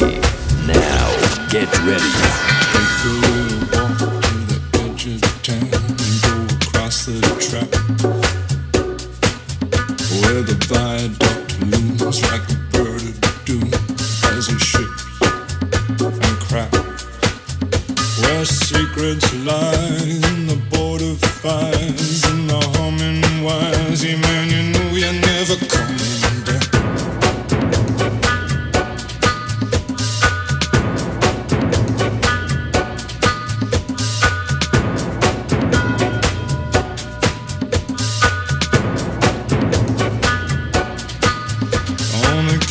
ready. Now, get ready. Take the walk to the edge of the town and go across the track where the viaduct looms like a bird of doom as it shifts and cracks, where secrets lie in the border fires and the humming wires. Yeah, man, you know you're never coming.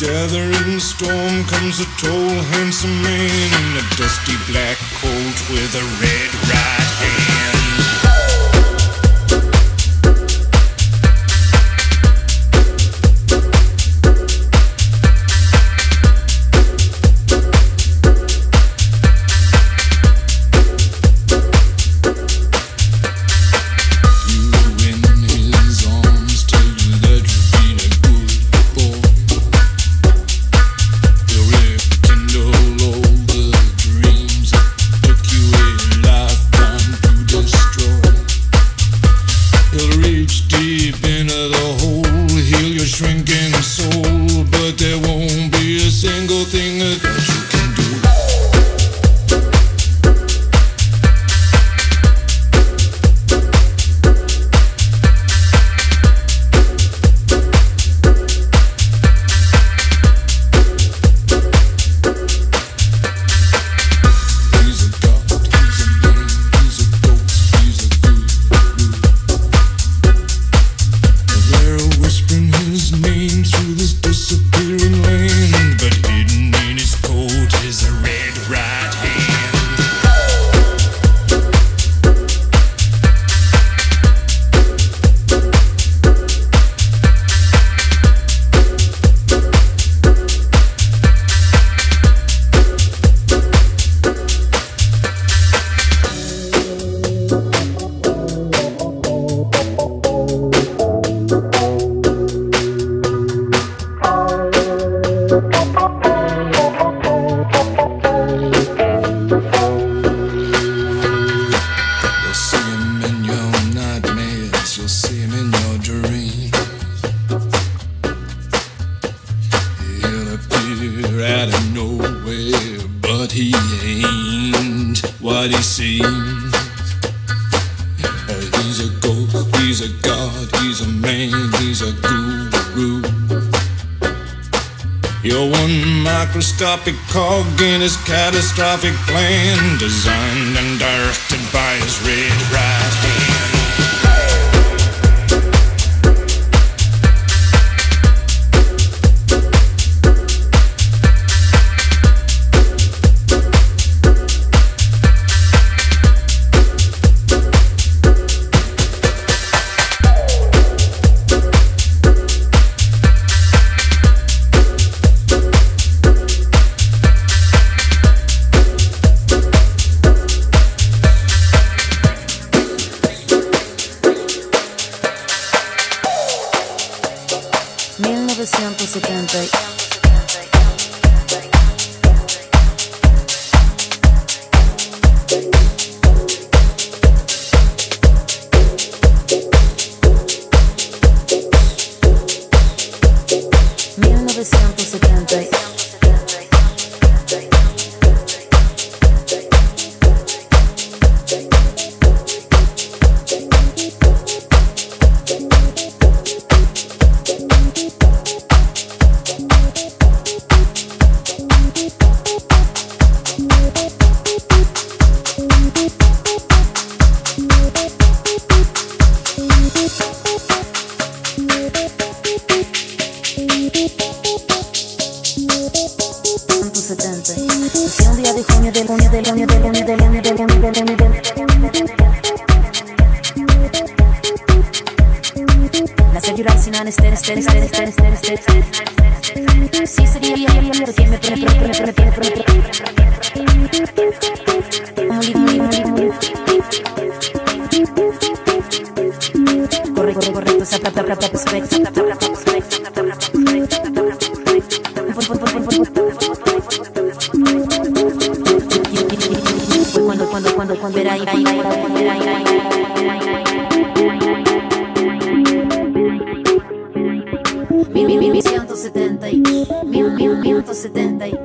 Gathering storm comes a tall, handsome man in a dusty black coat with a red right hand. Cog in his catastrophic plan, designed and directed by his red right hand. cuando era ahí. Mil 170 y mil 170 y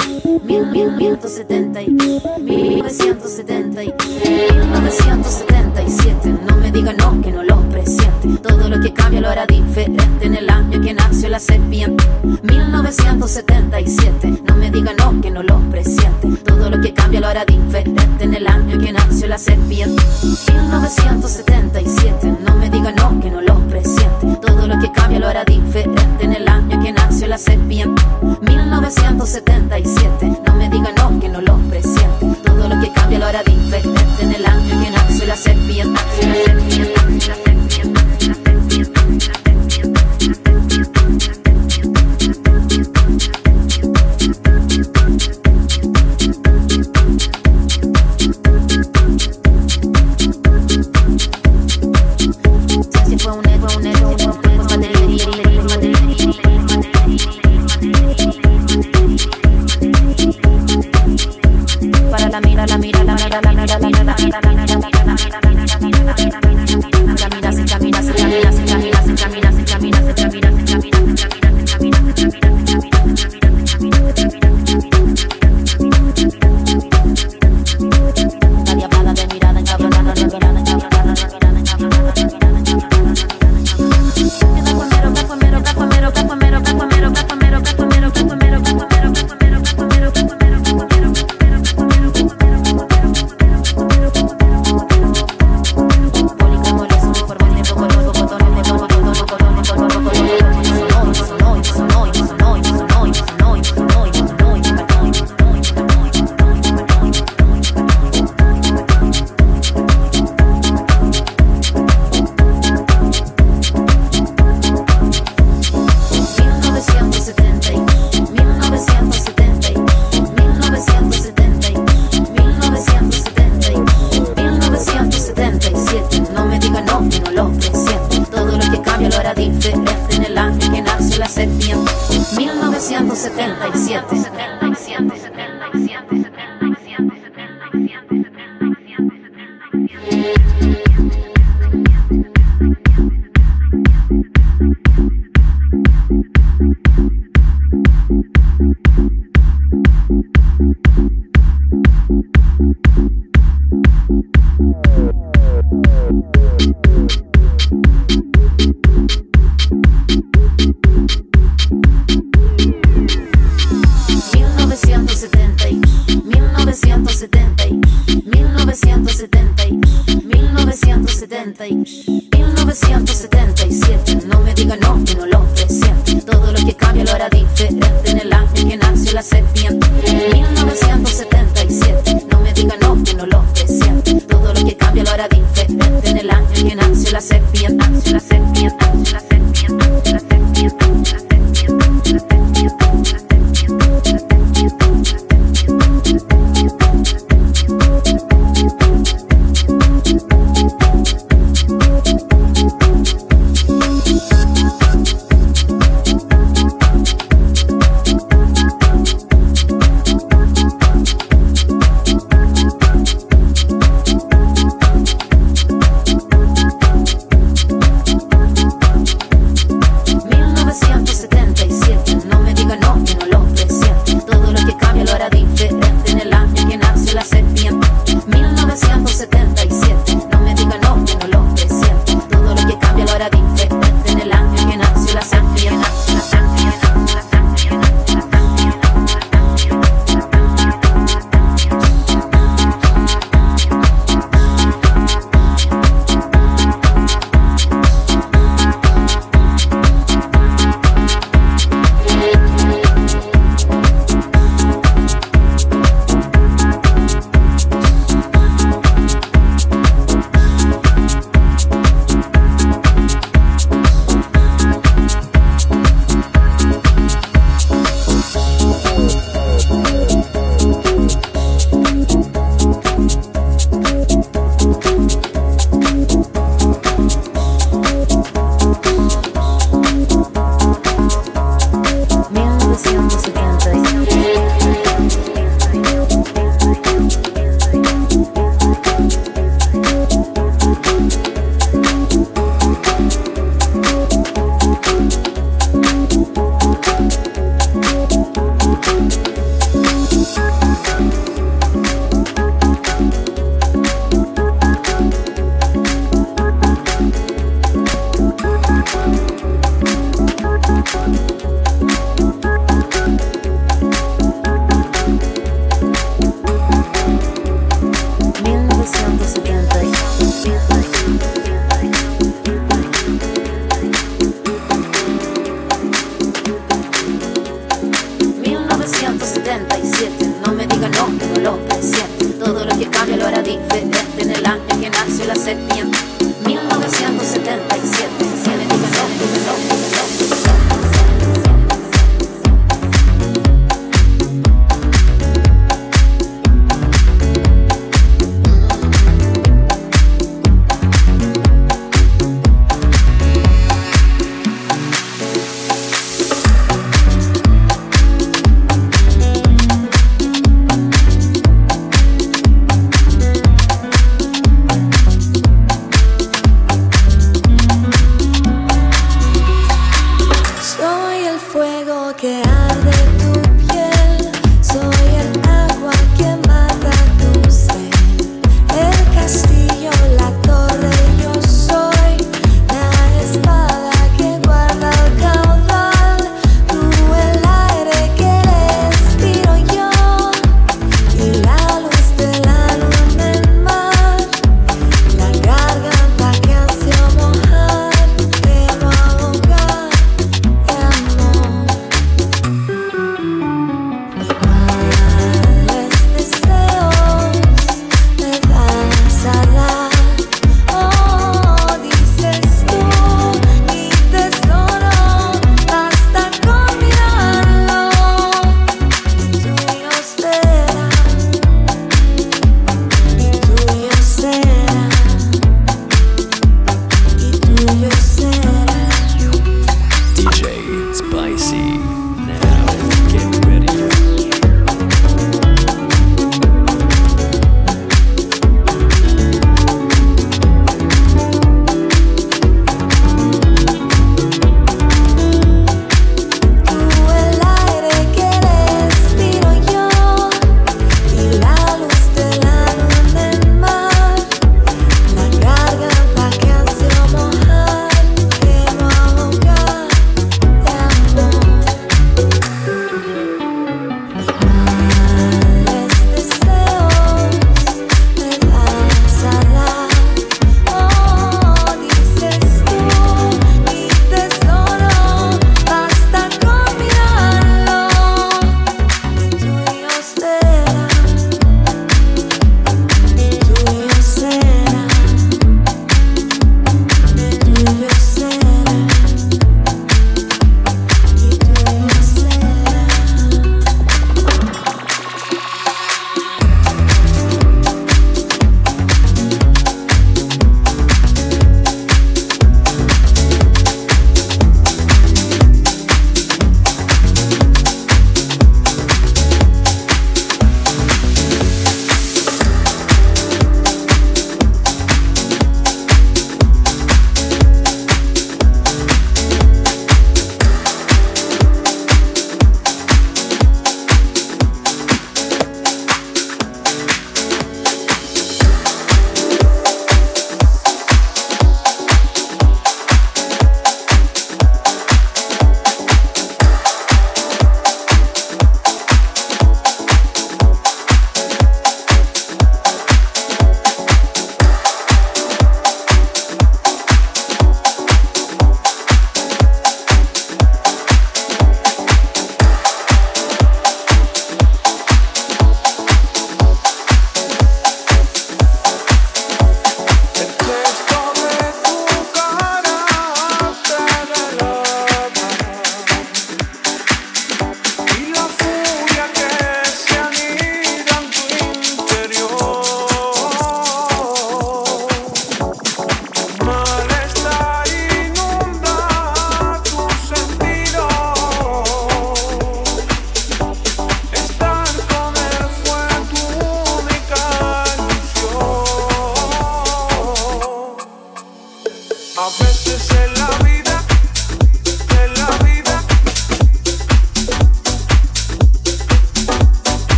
mil 170 y 1970 y 1977. No me digan no, que no lo presiente. Todo lo que cambia lo hará diferente. En el año que nació la serpiente 1977. No me digan no, que no lo presiente. Todo lo que cambia lo hará diferente. En el año que nació la serpiente 1977. No me digan no, que no lo presiente. Todo lo que cambia lo hará diferente. En el año que nació la serpiente 1977. No me digan no, que no lo presiente. Todo lo que cambia lo hará diferente. En el año que nació la serpiente.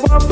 What?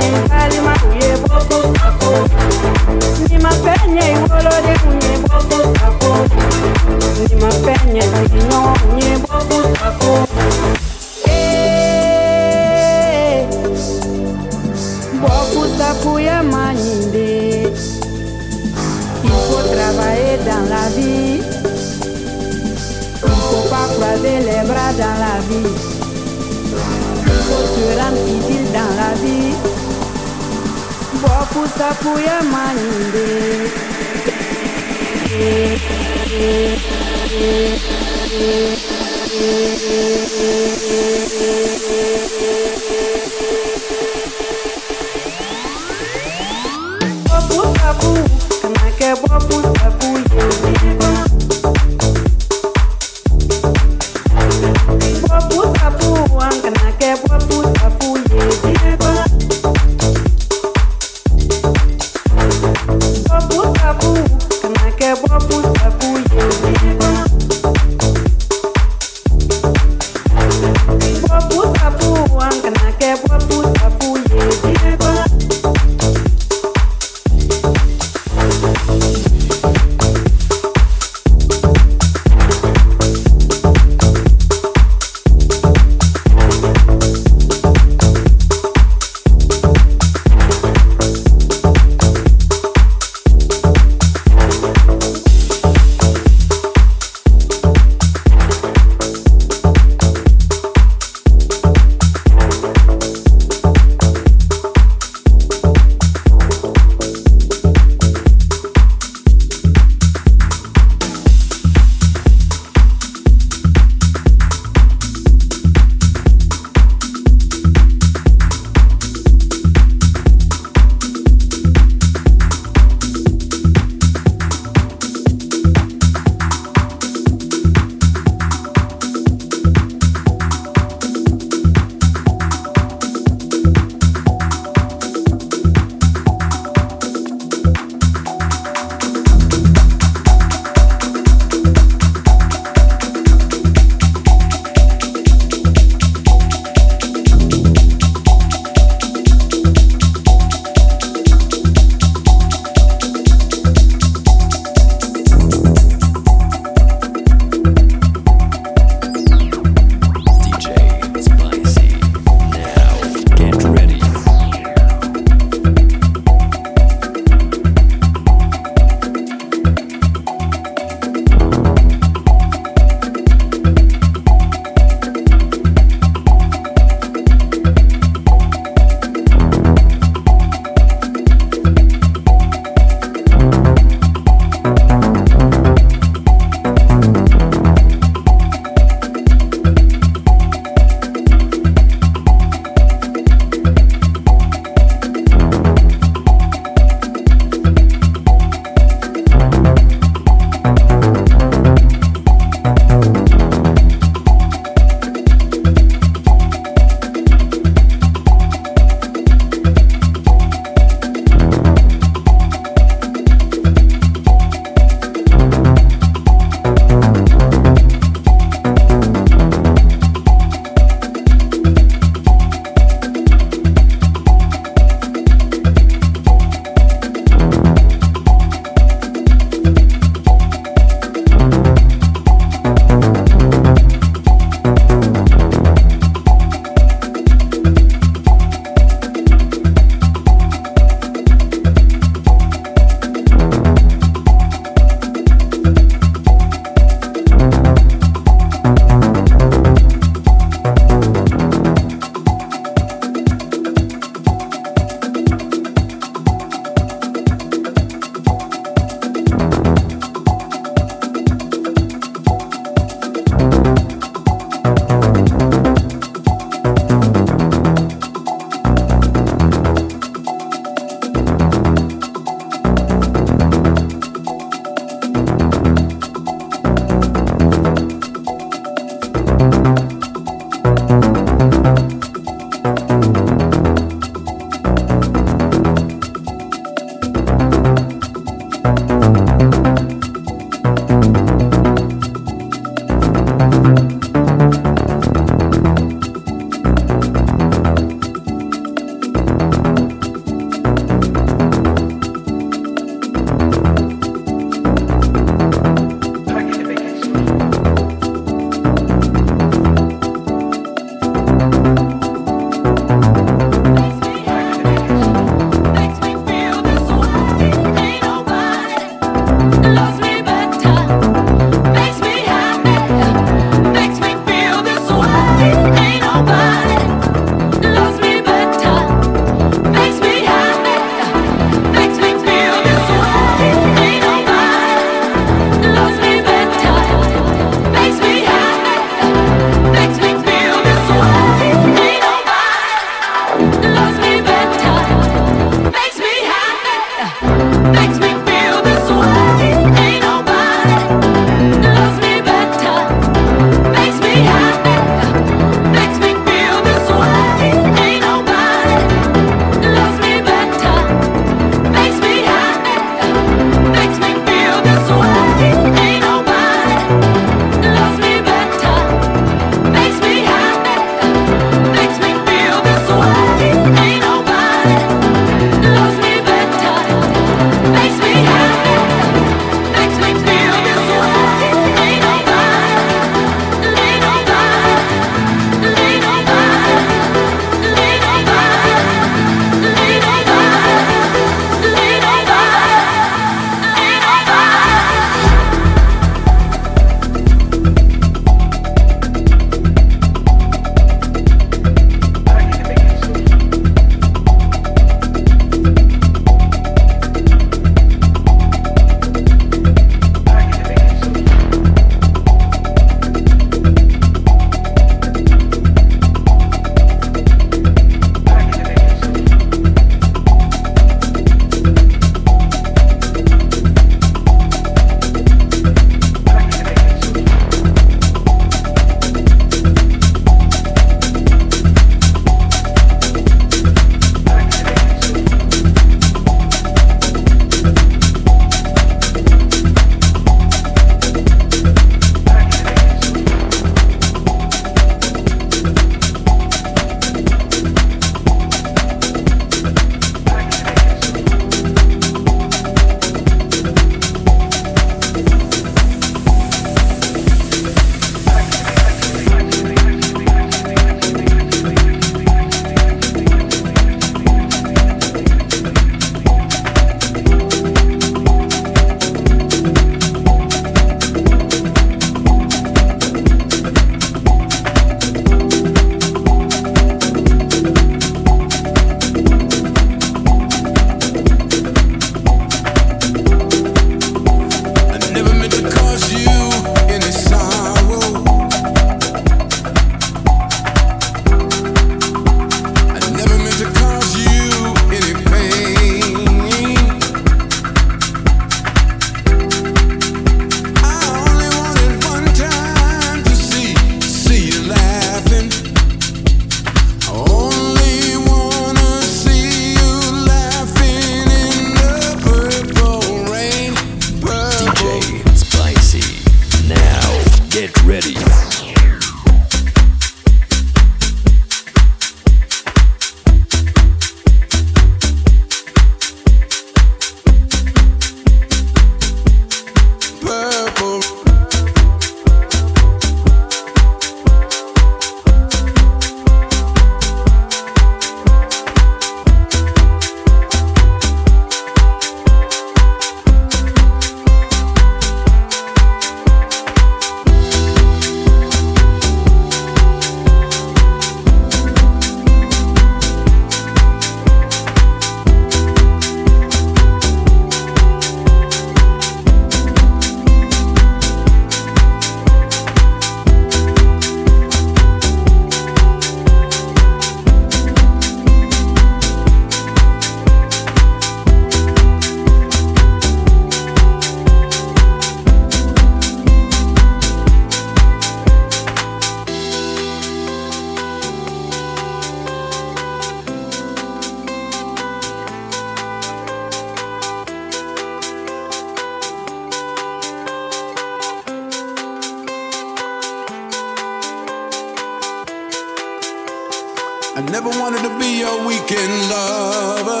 I never wanted to be your weekend lover.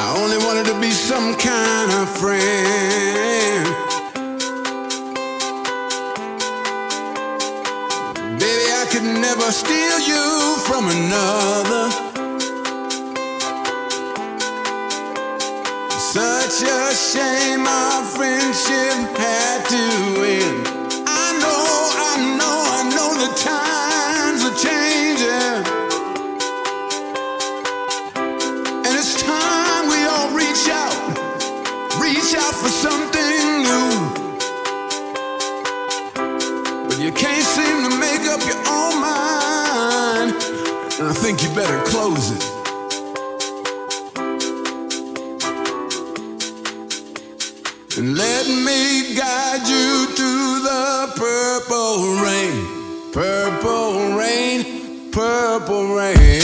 I only wanted to be some kind of friend. Baby, I could never steal you from another. Such a shame our friendship had to end. I know the times are changing, and it's time we all reach out for something new. But you can't seem to make up your own mind, and I think you better close it. And let me guide you through the purple rain, purple rain, purple rain.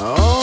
Oh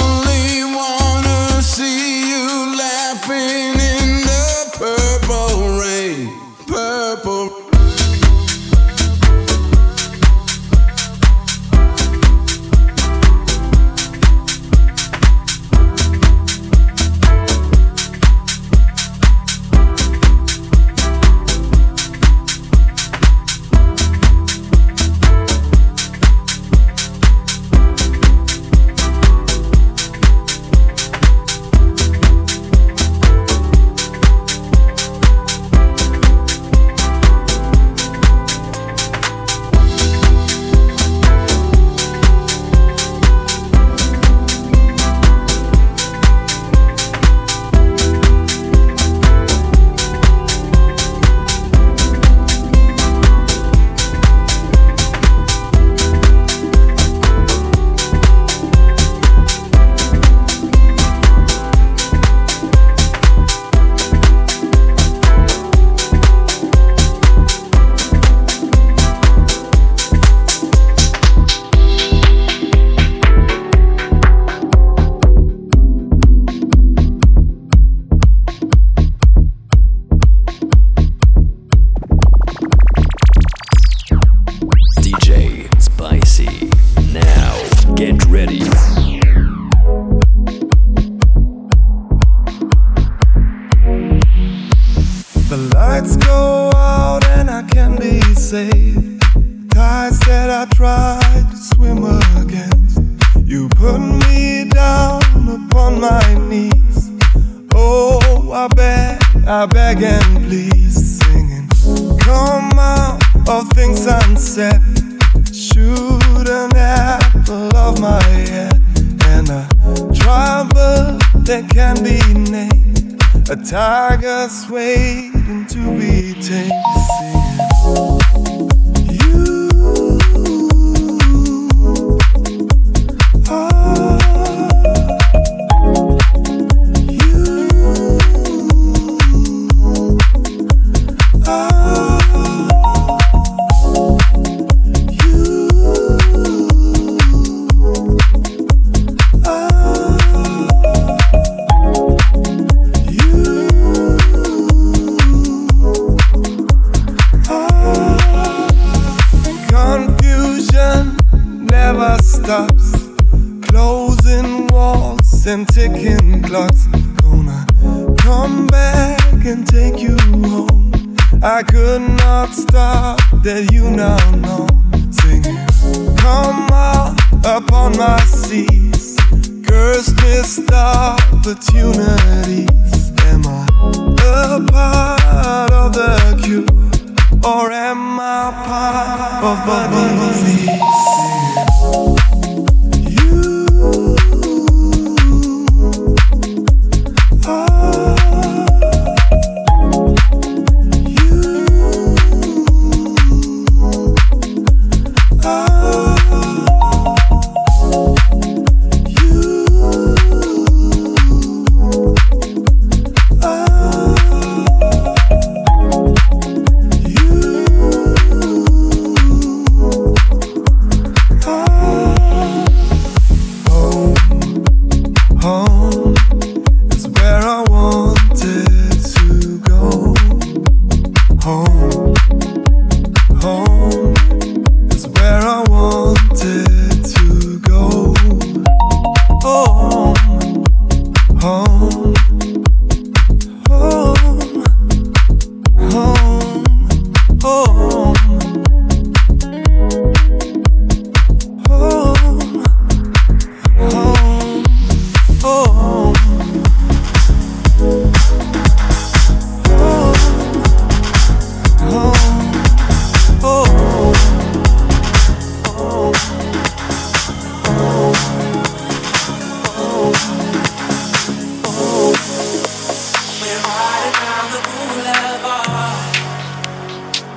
riding down the boulevard.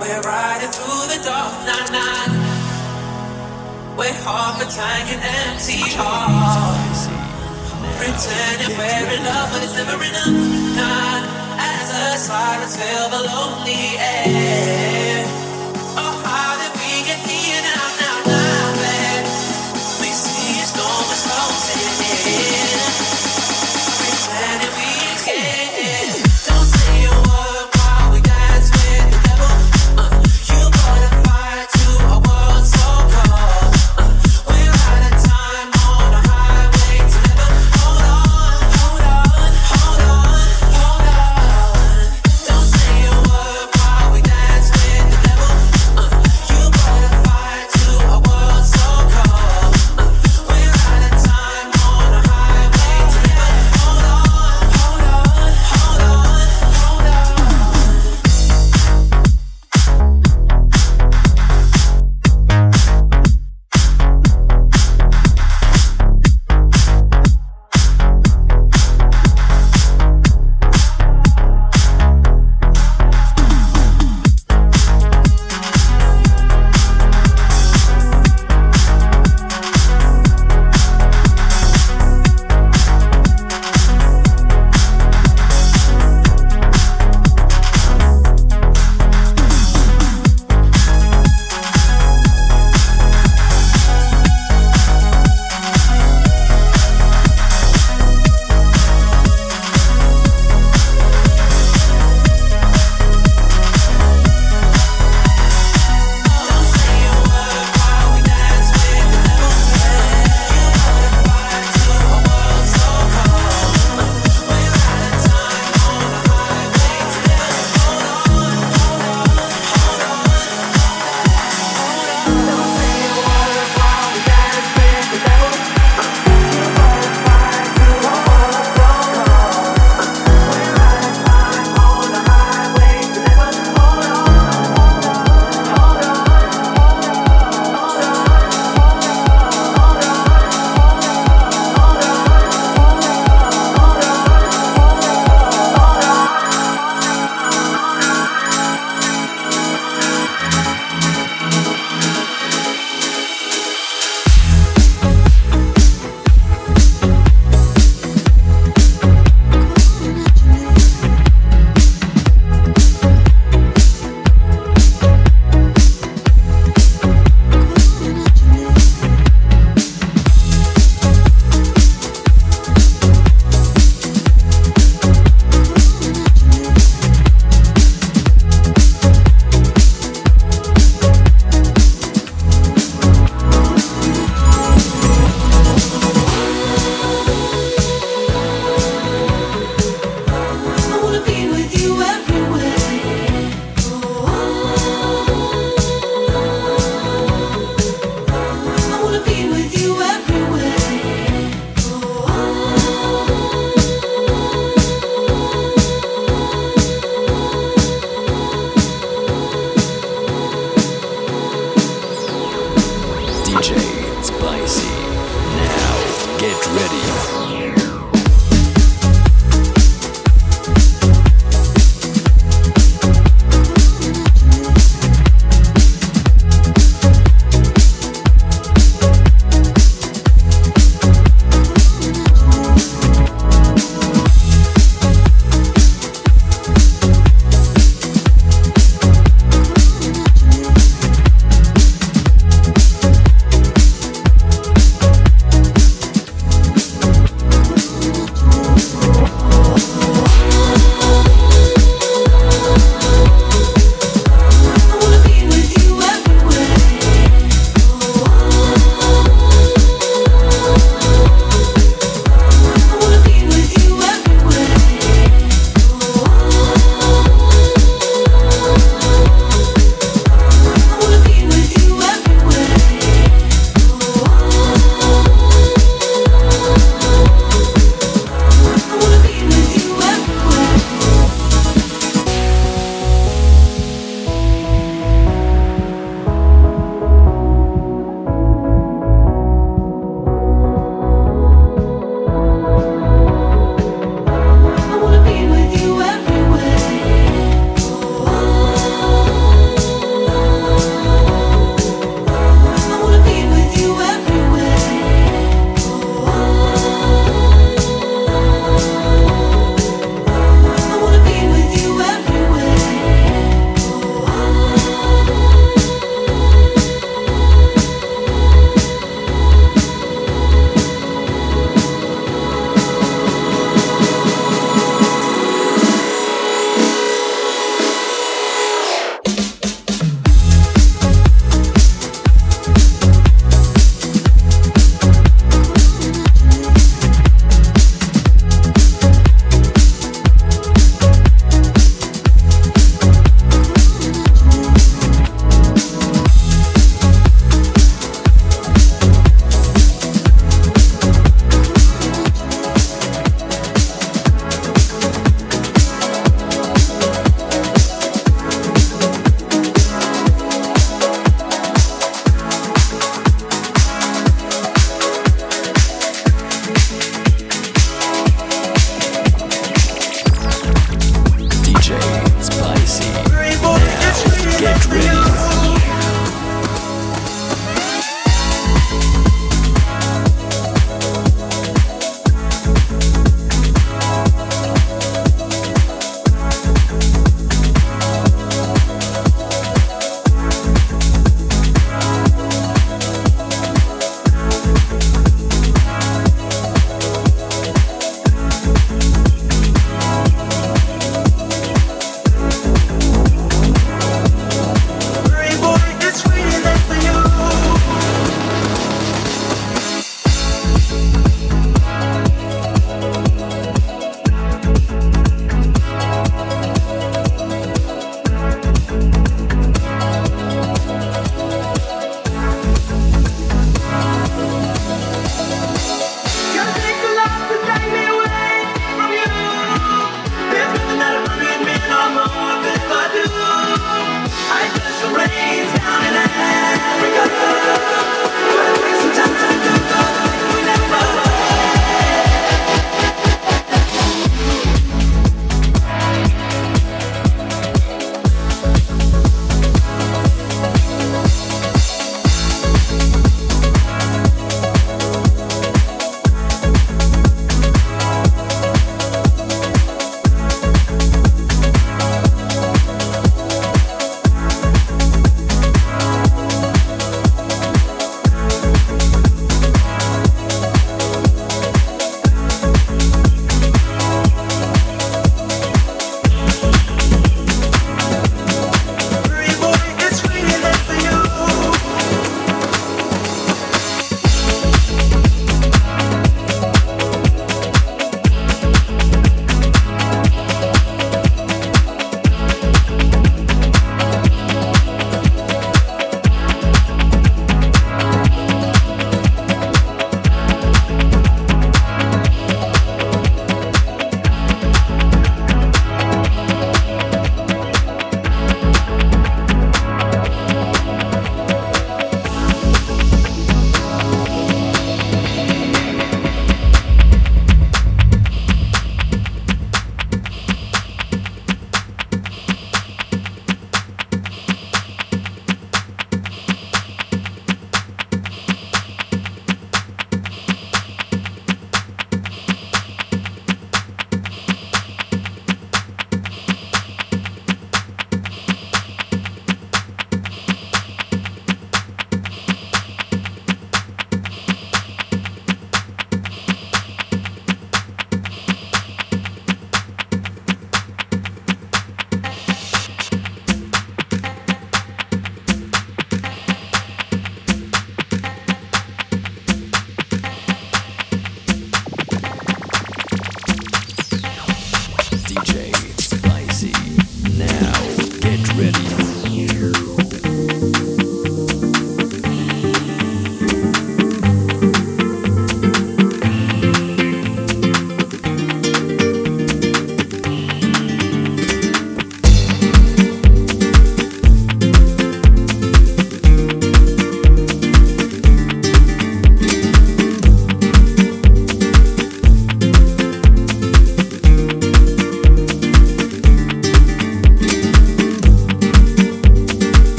We're riding through the dark night. We're half a tank and empty hearts, pretending we're in love, but it's never enough. Not as the silence fill the lonely air. Oh, how did we get here now? When we see a storm is closing in, pretending we escaped. Don't say a word while we dance with the devil. You brought a fire to a world so cold. We're out of time on a highway to heaven. Hold on, hold on, hold on, hold on. Don't say a word while we dance with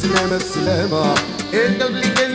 Slema, Slema,